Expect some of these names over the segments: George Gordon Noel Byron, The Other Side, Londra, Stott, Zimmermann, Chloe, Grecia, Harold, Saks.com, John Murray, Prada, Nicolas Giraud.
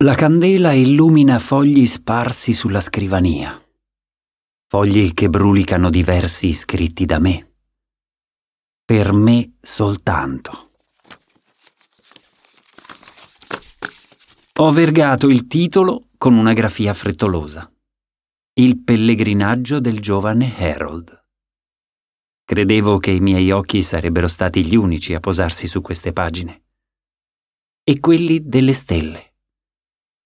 La candela illumina fogli sparsi sulla scrivania, fogli che brulicano diversi scritti da me, per me soltanto. Ho vergato il titolo con una grafia frettolosa, Il pellegrinaggio del giovane Harold. Credevo che i miei occhi sarebbero stati gli unici a posarsi su queste pagine, e quelli delle stelle,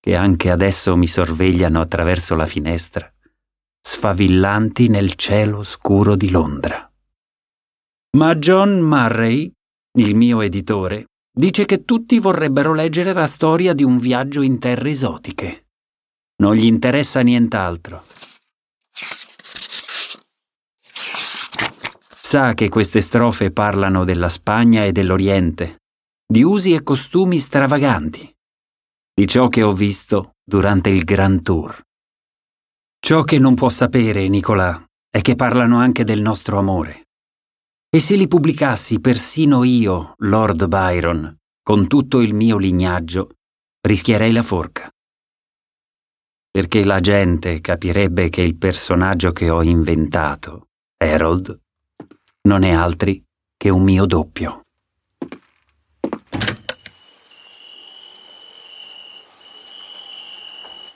che anche adesso mi sorvegliano attraverso la finestra, sfavillanti nel cielo scuro di Londra. Ma John Murray, il mio editore, dice che tutti vorrebbero leggere la storia di un viaggio in terre esotiche. Non gli interessa nient'altro. Sa che queste strofe parlano della Spagna e dell'Oriente, di usi e costumi stravaganti, di ciò che ho visto durante il Grand Tour. Ciò che non può sapere, Nicolas, è che parlano anche del nostro amore. E se li pubblicassi persino io, Lord Byron, con tutto il mio lignaggio, rischierei la forca. Perché la gente capirebbe che il personaggio che ho inventato, Harold, non è altri che un mio doppio.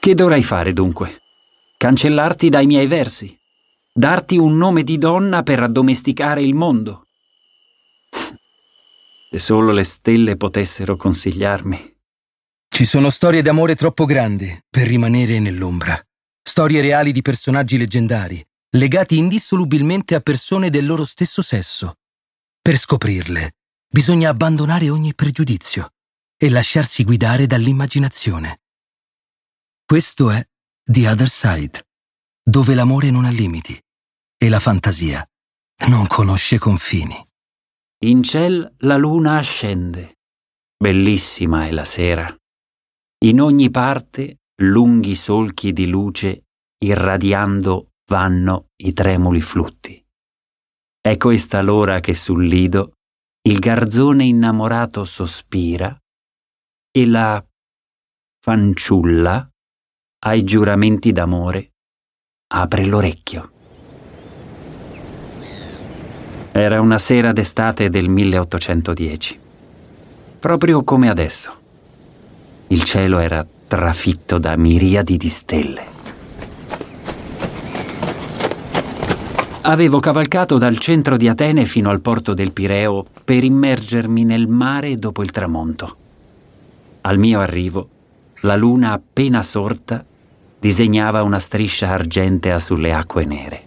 Che dovrai fare dunque? Cancellarti dai miei versi? Darti un nome di donna per addomesticare il mondo? Se solo le stelle potessero consigliarmi. Ci sono storie d'amore troppo grandi per rimanere nell'ombra. Storie reali di personaggi leggendari, legati indissolubilmente a persone del loro stesso sesso. Per scoprirle, bisogna abbandonare ogni pregiudizio e lasciarsi guidare dall'immaginazione. Questo è The Other Side, dove l'amore non ha limiti e la fantasia non conosce confini. In ciel la luna ascende. Bellissima è la sera. In ogni parte lunghi solchi di luce irradiando vanno i tremuli flutti. È questa l'ora che sul lido il garzone innamorato sospira e la fanciulla ai giuramenti d'amore apre l'orecchio. Era una sera d'estate del 1810, proprio come adesso. Il cielo era trafitto da miriadi di stelle. Avevo cavalcato dal centro di Atene fino al porto del Pireo per immergermi nel mare dopo il tramonto. Al mio arrivo, la luna appena sorta disegnava una striscia argentea sulle acque nere.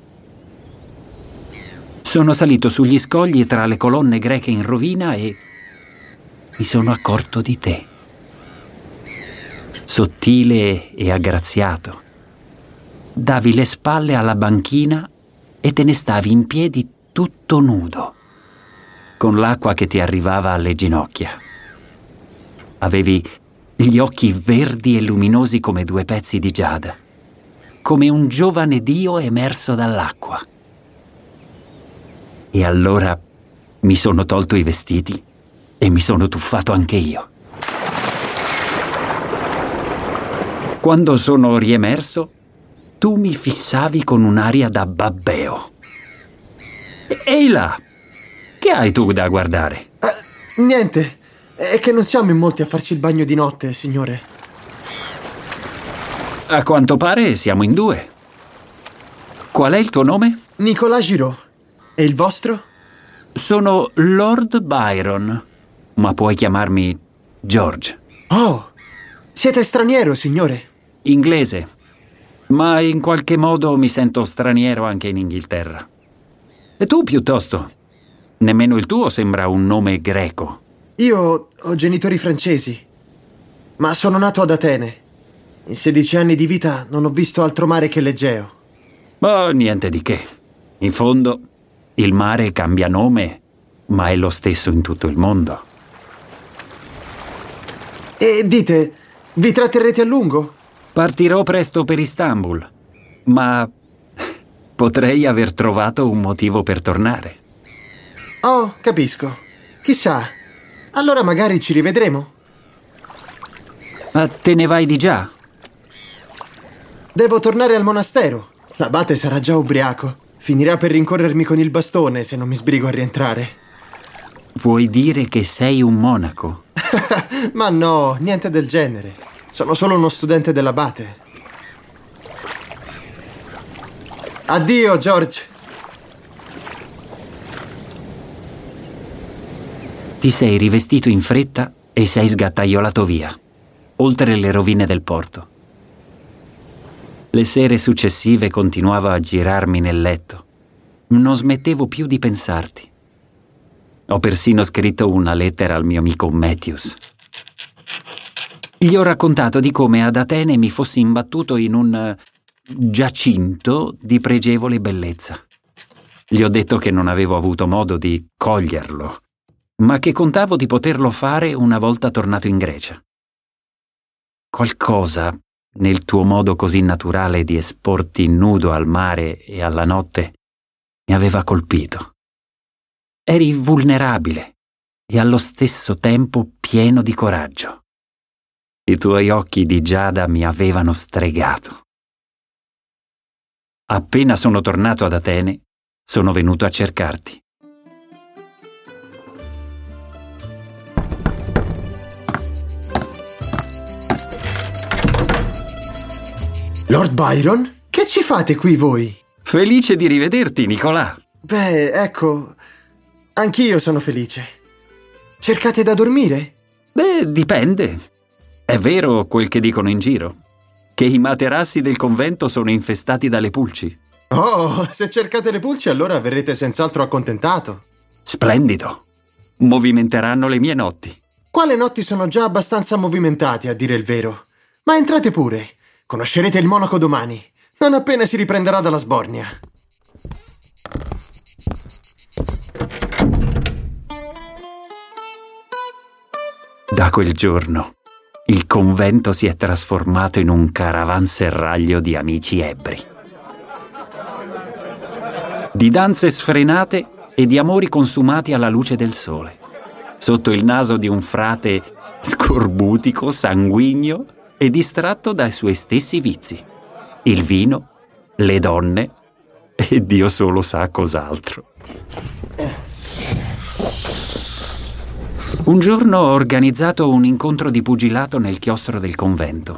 Sono salito sugli scogli tra le colonne greche in rovina e mi sono accorto di te. Sottile e aggraziato, davi le spalle alla banchina e te ne stavi in piedi tutto nudo, con l'acqua che ti arrivava alle ginocchia. Avevi gli occhi verdi e luminosi come due pezzi di giada, come un giovane dio emerso dall'acqua. E allora mi sono tolto i vestiti e mi sono tuffato anche io. Quando sono riemerso, tu mi fissavi con un'aria da babbeo. Ehi là! Che hai tu da guardare? Niente! È che non siamo in molti a farci il bagno di notte, signore. A quanto pare siamo in due. Qual è il tuo nome? Nicolas Giraud. E il vostro? Sono Lord Byron, ma puoi chiamarmi George. Oh, siete straniero, signore? Inglese, ma in qualche modo mi sento straniero anche in Inghilterra. E tu piuttosto? Nemmeno il tuo sembra un nome greco. Io ho genitori francesi, ma sono nato ad Atene. In 16 anni di vita non ho visto altro mare che l'Egeo. Oh, niente di che. In fondo, il mare cambia nome, ma è lo stesso in tutto il mondo. E dite, vi tratterrete a lungo? Partirò presto per Istanbul, ma potrei aver trovato un motivo per tornare. Oh, capisco. Chissà, allora magari ci rivedremo. Ma te ne vai di già? Devo tornare al monastero. L'abate sarà già ubriaco. Finirà per rincorrermi con il bastone se non mi sbrigo a rientrare. Vuoi dire che sei un monaco? Ma no, niente del genere. Sono solo uno studente dell'abate. Addio, George. Ti sei rivestito in fretta e sei sgattaiolato via, oltre le rovine del porto. Le sere successive continuavo a girarmi nel letto. Non smettevo più di pensarti. Ho persino scritto una lettera al mio amico Matthews. Gli ho raccontato di come ad Atene mi fossi imbattuto in un giacinto di pregevole bellezza. Gli ho detto che non avevo avuto modo di coglierlo, ma che contavo di poterlo fare una volta tornato in Grecia. Qualcosa nel tuo modo così naturale di esporti nudo al mare e alla notte mi aveva colpito. Eri vulnerabile e allo stesso tempo pieno di coraggio. I tuoi occhi di giada mi avevano stregato. Appena sono tornato ad Atene, sono venuto a cercarti. Lord Byron? Che ci fate qui voi? Felice di rivederti, Nicolas. Beh, ecco, anch'io sono felice. Cercate da dormire? Beh, dipende. È vero quel che dicono in giro, che i materassi del convento sono infestati dalle pulci. Oh, se cercate le pulci allora verrete senz'altro accontentato. Splendido. Movimenteranno le mie notti. Quale notti sono già abbastanza movimentate, a dire il vero. Ma entrate pure. Conoscerete il monaco domani, non appena si riprenderà dalla sbornia. Da quel giorno, il convento si è trasformato in un caravanserraglio di amici ebbri. Di danze sfrenate e di amori consumati alla luce del sole, sotto il naso di un frate scorbutico, sanguigno e distratto dai suoi stessi vizi, il vino, le donne e Dio solo sa cos'altro. Un giorno ho organizzato un incontro di pugilato nel chiostro del convento.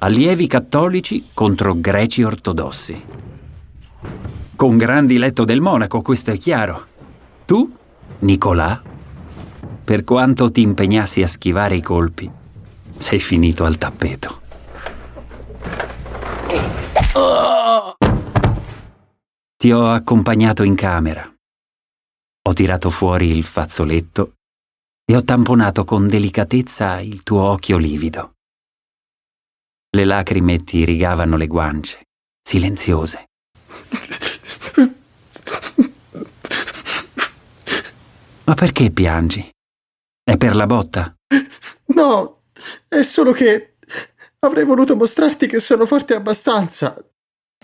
Allievi cattolici contro greci ortodossi. Con gran diletto del monaco, questo è chiaro. Tu, Nicolas, per quanto ti impegnassi a schivare i colpi, sei finito al tappeto. Ti ho accompagnato in camera. Ho tirato fuori il fazzoletto e ho tamponato con delicatezza il tuo occhio livido. Le lacrime ti rigavano le guance, silenziose. Ma perché piangi? È per la botta? No! È solo che avrei voluto mostrarti che sono forte abbastanza.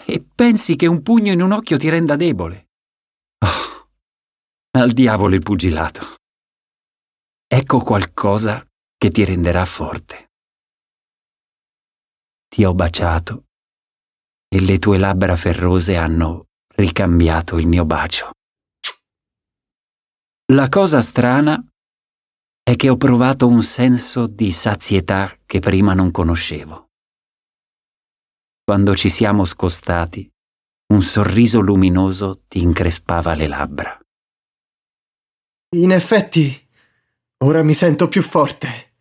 E pensi che un pugno in un occhio ti renda debole? Oh, al diavolo il pugilato. Ecco qualcosa che ti renderà forte. Ti ho baciato e le tue labbra ferrose hanno ricambiato il mio bacio. La cosa strana è che ho provato un senso di sazietà che prima non conoscevo. Quando ci siamo scostati, un sorriso luminoso ti increspava le labbra. In effetti, ora mi sento più forte.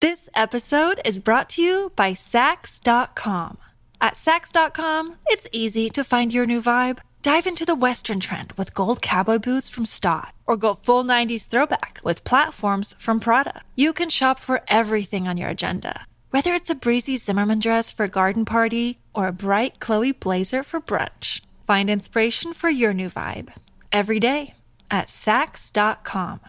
This episode is brought to you by Saks.com. At Saks.com, it's easy to find your new vibe. Dive into the Western trend with gold cowboy boots from Stott, or go full 90s throwback with platforms from Prada. You can shop for everything on your agenda, whether it's a breezy Zimmermann dress for a garden party or a bright Chloe blazer for brunch. Find inspiration for your new vibe every day at Saks.com.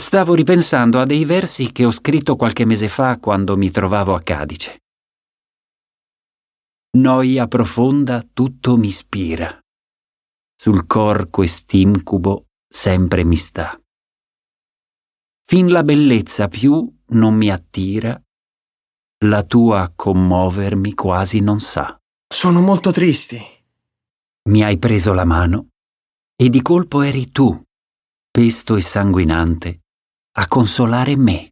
Stavo ripensando a dei versi che ho scritto qualche mese fa quando mi trovavo a Cadice. Noia profonda tutto mi spira, sul cor quest'incubo sempre mi sta. Fin la bellezza più non mi attira, la tua commuovermi quasi non sa. Sono molto tristi. Mi hai preso la mano e di colpo eri tu, pesto e sanguinante, a consolare me.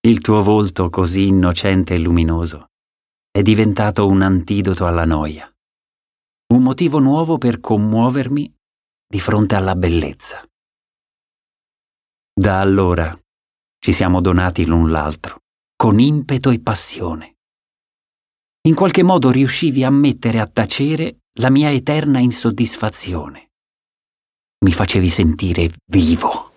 Il tuo volto così innocente e luminoso è diventato un antidoto alla noia, un motivo nuovo per commuovermi di fronte alla bellezza. Da allora ci siamo donati l'un l'altro, con impeto e passione. In qualche modo riuscivi a mettere a tacere la mia eterna insoddisfazione. Mi facevi sentire vivo.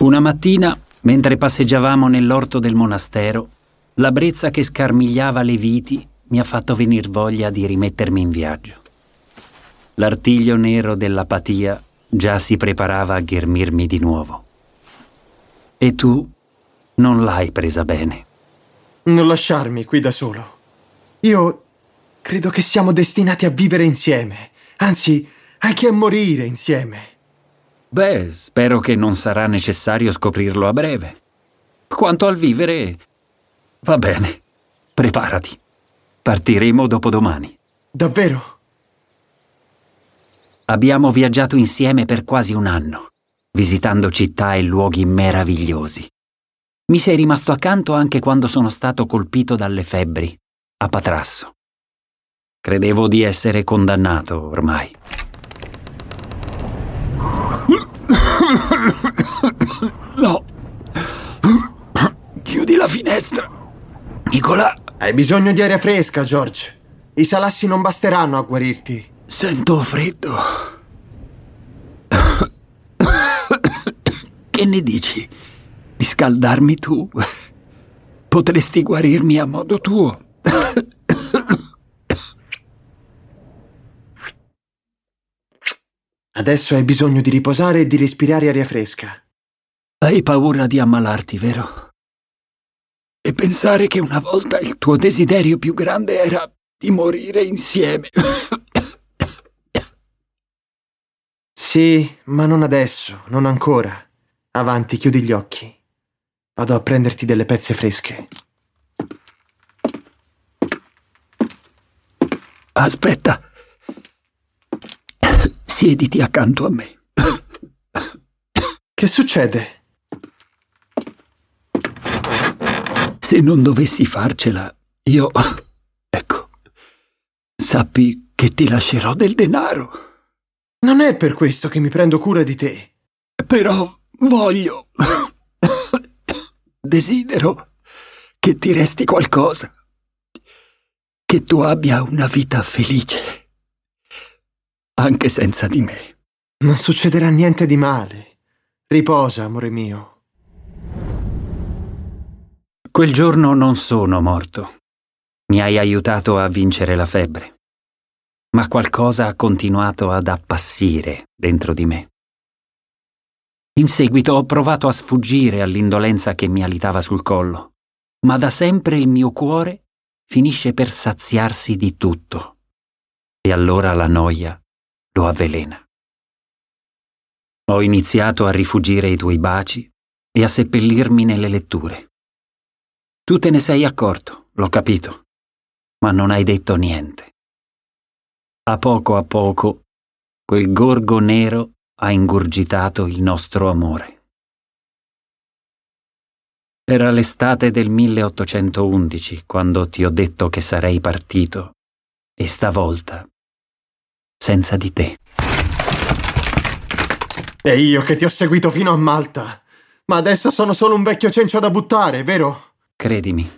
Una mattina, mentre passeggiavamo nell'orto del monastero, la brezza che scarmigliava le viti mi ha fatto venir voglia di rimettermi in viaggio. L'artiglio nero dell'apatia già si preparava a ghermirmi di nuovo. E tu non l'hai presa bene. Non lasciarmi qui da solo. Io credo che siamo destinati a vivere insieme, anzi, anche a morire insieme. Beh, spero che non sarà necessario scoprirlo a breve. Quanto al vivere, va bene. Preparati. Partiremo dopodomani. Davvero? Abbiamo viaggiato insieme per quasi un anno, visitando città e luoghi meravigliosi. Mi sei rimasto accanto anche quando sono stato colpito dalle febbri, a Patrasso. Credevo di essere condannato ormai. No. Chiudi la finestra, Nicola. Hai bisogno di aria fresca, George. I salassi non basteranno a guarirti. Sento freddo. Che ne dici di scaldarmi tu? Potresti guarirmi a modo tuo. Adesso hai bisogno di riposare e di respirare aria fresca. Hai paura di ammalarti, vero? E pensare che una volta il tuo desiderio più grande era di morire insieme. Sì, ma non adesso, non ancora. Avanti, chiudi gli occhi. Vado a prenderti delle pezze fresche. Aspetta. Siediti accanto a me. Che succede? Se non dovessi farcela, io... Ecco, sappi che ti lascerò del denaro. Non è per questo che mi prendo cura di te. Però voglio... Desidero che ti resti qualcosa. Che tu abbia una vita felice. Anche senza di me. Non succederà niente di male. Riposa, amore mio. Quel giorno non sono morto. Mi hai aiutato a vincere la febbre. Ma qualcosa ha continuato ad appassire dentro di me. In seguito ho provato a sfuggire all'indolenza che mi alitava sul collo, ma da sempre il mio cuore finisce per saziarsi di tutto. E allora la noia lo avvelena. Ho iniziato a rifuggire i tuoi baci e a seppellirmi nelle letture. Tu te ne sei accorto, l'ho capito, ma non hai detto niente. A poco, quel gorgo nero ha ingurgitato il nostro amore. Era l'estate del 1811 quando ti ho detto che sarei partito, e stavolta senza di te. E io che ti ho seguito fino a Malta, ma adesso sono solo un vecchio cencio da buttare, vero? Credimi,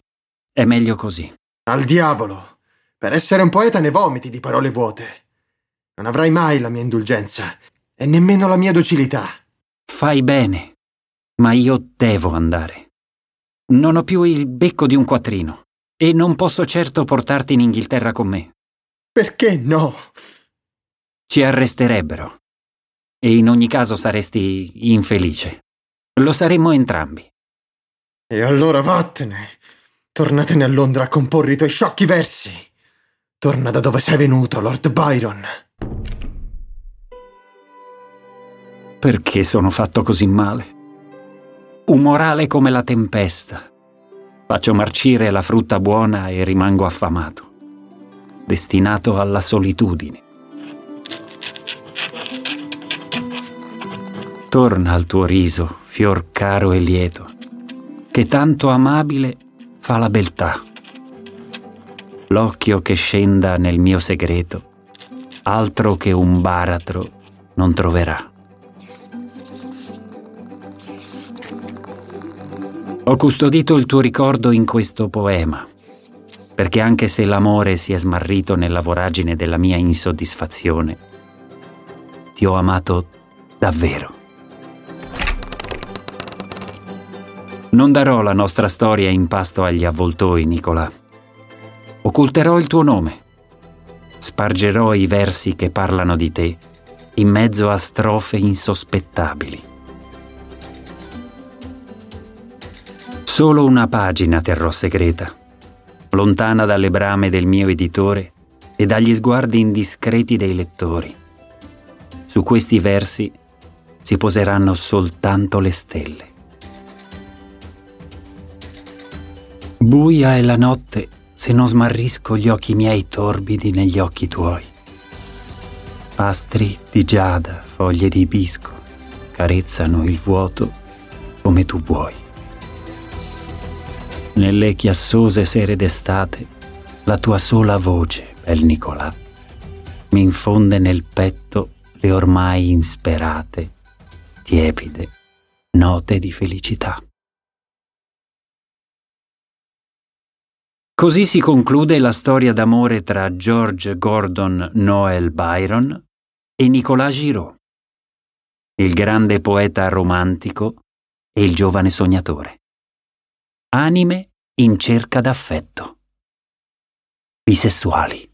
è meglio così. Al diavolo! Per essere un poeta ne vomiti di parole vuote. Non avrai mai la mia indulgenza e nemmeno la mia docilità. Fai bene, ma io devo andare. Non ho più il becco di un quattrino e non posso certo portarti in Inghilterra con me. Perché no? Ci arresterebbero e in ogni caso saresti infelice. Lo saremmo entrambi. E allora vattene. Tornatene a Londra a comporre i tuoi sciocchi versi. Torna da dove sei venuto, Lord Byron. Perché sono fatto così male? Umorale come la tempesta. Faccio marcire la frutta buona e rimango affamato, destinato alla solitudine. Torna al tuo riso, fior caro e lieto, che tanto amabile fa la beltà. L'occhio che scenda nel mio segreto, altro che un baratro non troverà. Ho custodito il tuo ricordo in questo poema, perché anche se l'amore si è smarrito nella voragine della mia insoddisfazione, ti ho amato davvero. Non darò la nostra storia in pasto agli avvoltoi, Nicola. Occulterò il tuo nome, spargerò i versi che parlano di te in mezzo a strofe insospettabili. Solo una pagina terrò segreta, lontana dalle brame del mio editore e dagli sguardi indiscreti dei lettori. Su questi versi si poseranno soltanto le stelle. Buia è la notte se non smarrisco gli occhi miei torbidi negli occhi tuoi. Astri di giada, foglie di ibisco, carezzano il vuoto come tu vuoi. Nelle chiassose sere d'estate, la tua sola voce, bel Nicolà, mi infonde nel petto le ormai insperate, tiepide note di felicità. Così si conclude la storia d'amore tra George Gordon Noel Byron e Nicolas Giraud, il grande poeta romantico e il giovane sognatore. Anime in cerca d'affetto. Bisessuali.